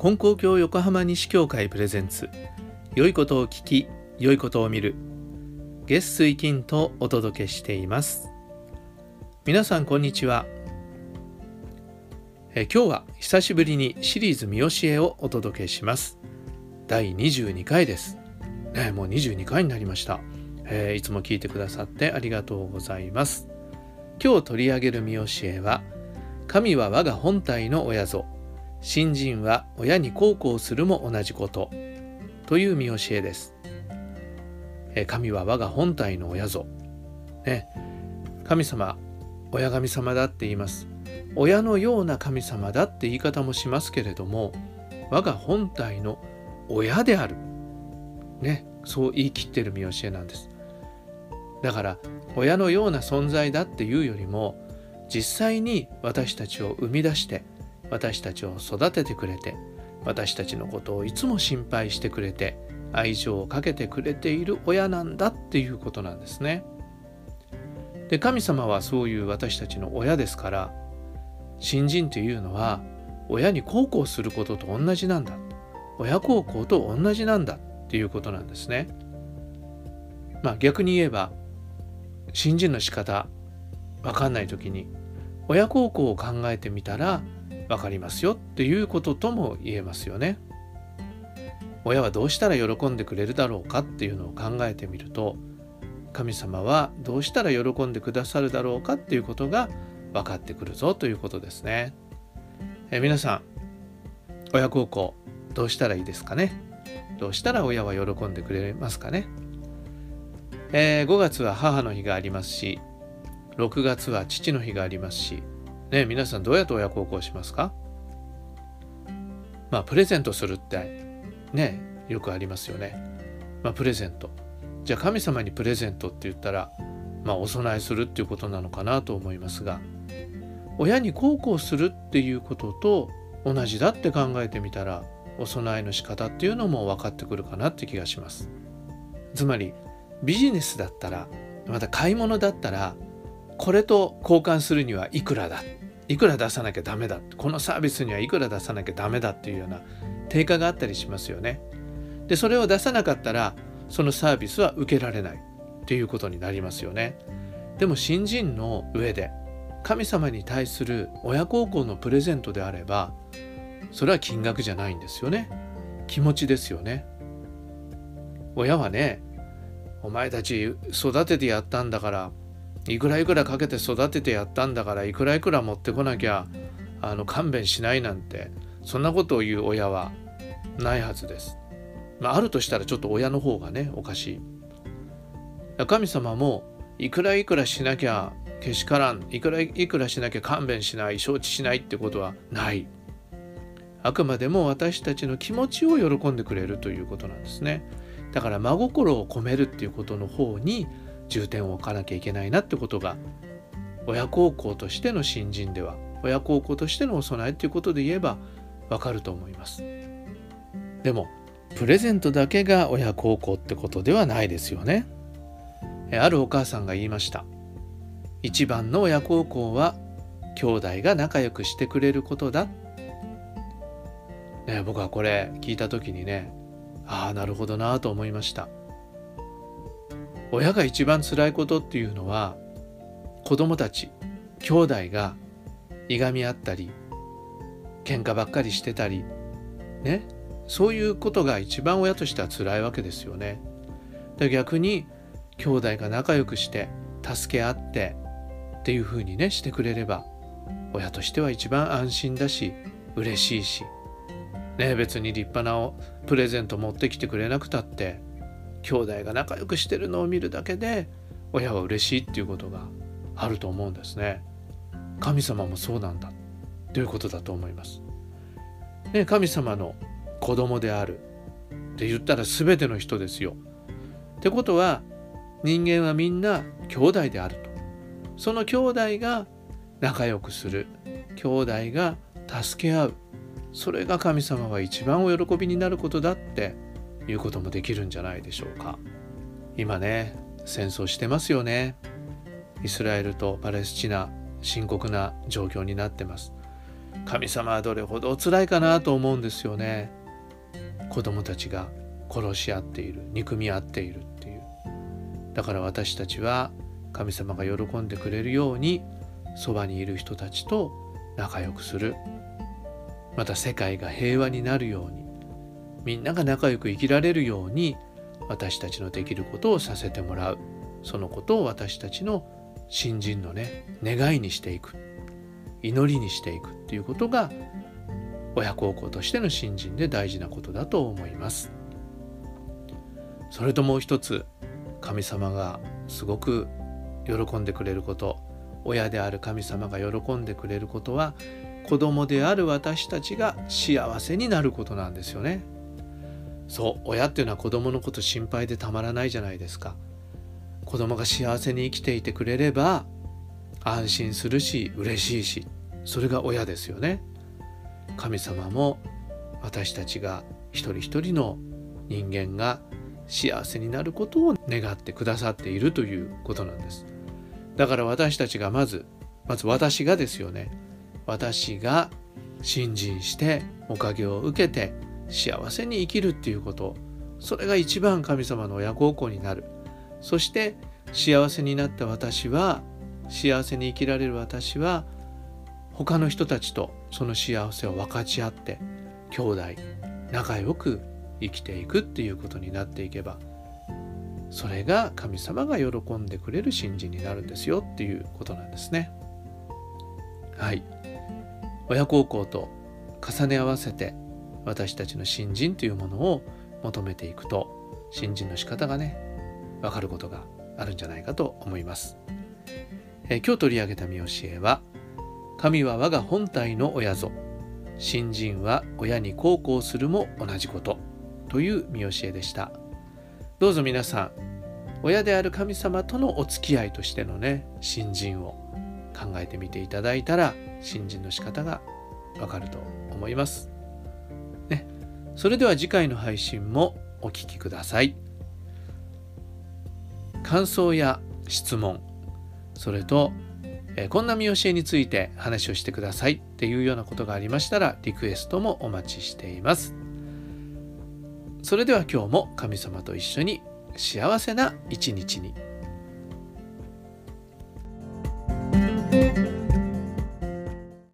金光教横浜西教会プレゼンツ、良いことを聞き良いことを見る、月水金とお届けしています。皆さんこんにちは。今日は久しぶりにシリーズ見教えをお届けします。第22回です、もう22回になりました。いつも聞いてくださってありがとうございます。今日取り上げる見教えは、神は我が本体の親ぞ、信心は親に孝行するも同じことという見教えです。神は我が本体の親ぞ、神様、親神様だって言います。親のような神様だって言い方もしますけれども、我が本体の親である、そう言い切ってる見教えなんです。だから親のような存在だっていうよりも、実際に私たちを生み出して私たちを育ててくれて、私たちのことをいつも心配してくれて愛情をかけてくれている親なんだっていうことなんですね。で、神様はそういう私たちの親ですから、信心というのは親に孝行することと同じなんだ、親孝行と同じなんだっていうことなんですね。逆に言えば、信心の仕方分かんない時に親孝行を考えてみたら分かりますよっていうこととも言えますよね。親はどうしたら喜んでくれるだろうかっていうのを考えてみると、神様はどうしたら喜んでくださるだろうかっていうことが分かってくるぞということですね。皆さん、親孝行どうしたらいいですかね。どうしたら親は喜んでくれますかね。5月は母の日がありますし、6月は父の日がありますし、皆さんどうやって親孝行しますか？プレゼントするってよくありますよね。プレゼント。じゃあ神様にプレゼントって言ったら、お供えするっていうことなのかなと思いますが、親に孝行するっていうことと同じだって考えてみたら、お供えの仕方っていうのも分かってくるかなって気がします。つまりビジネスだったら、また買い物だったら、これと交換するにはいくらだ、いくら出さなきゃダメだ、このサービスにはいくら出さなきゃダメだっていうような定価があったりしますよね。で、それを出さなかったらそのサービスは受けられないっていうことになりますよね。でも信心の上で神様に対する親孝行のプレゼントであれば、それは金額じゃないんですよね。気持ちですよね。親はお前たち育ててやったんだから、いくらいくらかけて育ててやったんだから、いくらいくら持ってこなきゃ勘弁しないなんて、そんなことを言う親はないはずです。あるとしたらちょっと親の方がおかしい。神様もいくらいくらしなきゃけしからん、いくらいくらしなきゃ勘弁しない、承知しないってことはない。あくまでも私たちの気持ちを喜んでくれるということなんですね。だから真心を込めるっていうことの方に重点を置かなきゃいけないなってことが、親孝行としての信心では、親孝行としてのお供えということで言えばわかると思います。でもプレゼントだけが親孝行ってことではないですよね。あるお母さんが言いました。一番の親孝行は兄弟が仲良くしてくれることだ、僕はこれ聞いた時にああなるほどなと思いました。親が一番辛いことっていうのは、子供たち兄弟がいがみ合ったり喧嘩ばっかりしてたりそういうことが一番親としては辛いわけですよね。で、逆に兄弟が仲良くして助け合ってっていう風にしてくれれば、親としては一番安心だし嬉しいし、別に立派なプレゼント持ってきてくれなくたって、兄弟が仲良くしてるのを見るだけで親は嬉しいっていうことがあると思うんですね。神様もそうなんだということだと思います。神様の子供であるって言ったら全ての人ですよ。ってことは、人間はみんな兄弟であると。その兄弟が仲良くする、兄弟が助け合う、それが神様は一番お喜びになることだっていうこともできるんじゃないでしょうか。今戦争してますよね。イスラエルとパレスチナ、深刻な状況になってます。神様はどれほどおつらいかなと思うんですよね。子供たちが殺し合っている、憎み合っているっていう。だから私たちは神様が喜んでくれるようにそばにいる人たちと仲良くする、また世界が平和になるように、みんなが仲良く生きられるように私たちのできることをさせてもらう、そのことを私たちの信心の願いにしていく、祈りにしていくっていうことが親孝行としての信心で大事なことだと思います。それともう一つ、神様がすごく喜んでくれること、親である神様が喜んでくれることは、子供である私たちが幸せになることなんですよね。そう、親っていうのは子供のこと心配でたまらないじゃないですか。子供が幸せに生きていてくれれば安心するし嬉しいし、それが親ですよね。神様も私たちが一人一人の人間が幸せになることを願ってくださっているということなんです。だから私たちがまず私がですよね。私が信心しておかげを受けて幸せに生きるっていうこと、それが一番神様の親孝行になる。そして幸せになった私は、幸せに生きられる私は、他の人たちとその幸せを分かち合って兄弟仲良く生きていくっていうことになっていけば、それが神様が喜んでくれる信心になるんですよっていうことなんですね。はい、親孝行と重ね合わせて私たちの信心というものを求めていくと、信心の仕方が分かることがあるんじゃないかと思います。今日取り上げた見教えは、神は我が本体の親ぞ、信心は親に孝行するも同じことという見教えでした。どうぞ皆さん、親である神様とのお付き合いとしての信心を考えてみていただいたら、信心の仕方がわかると思います。それでは次回の配信もお聞きください。感想や質問、それとこんな見教えについて話をしてくださいっていうようなことがありましたら、リクエストもお待ちしています。それでは今日も神様と一緒に幸せな一日に。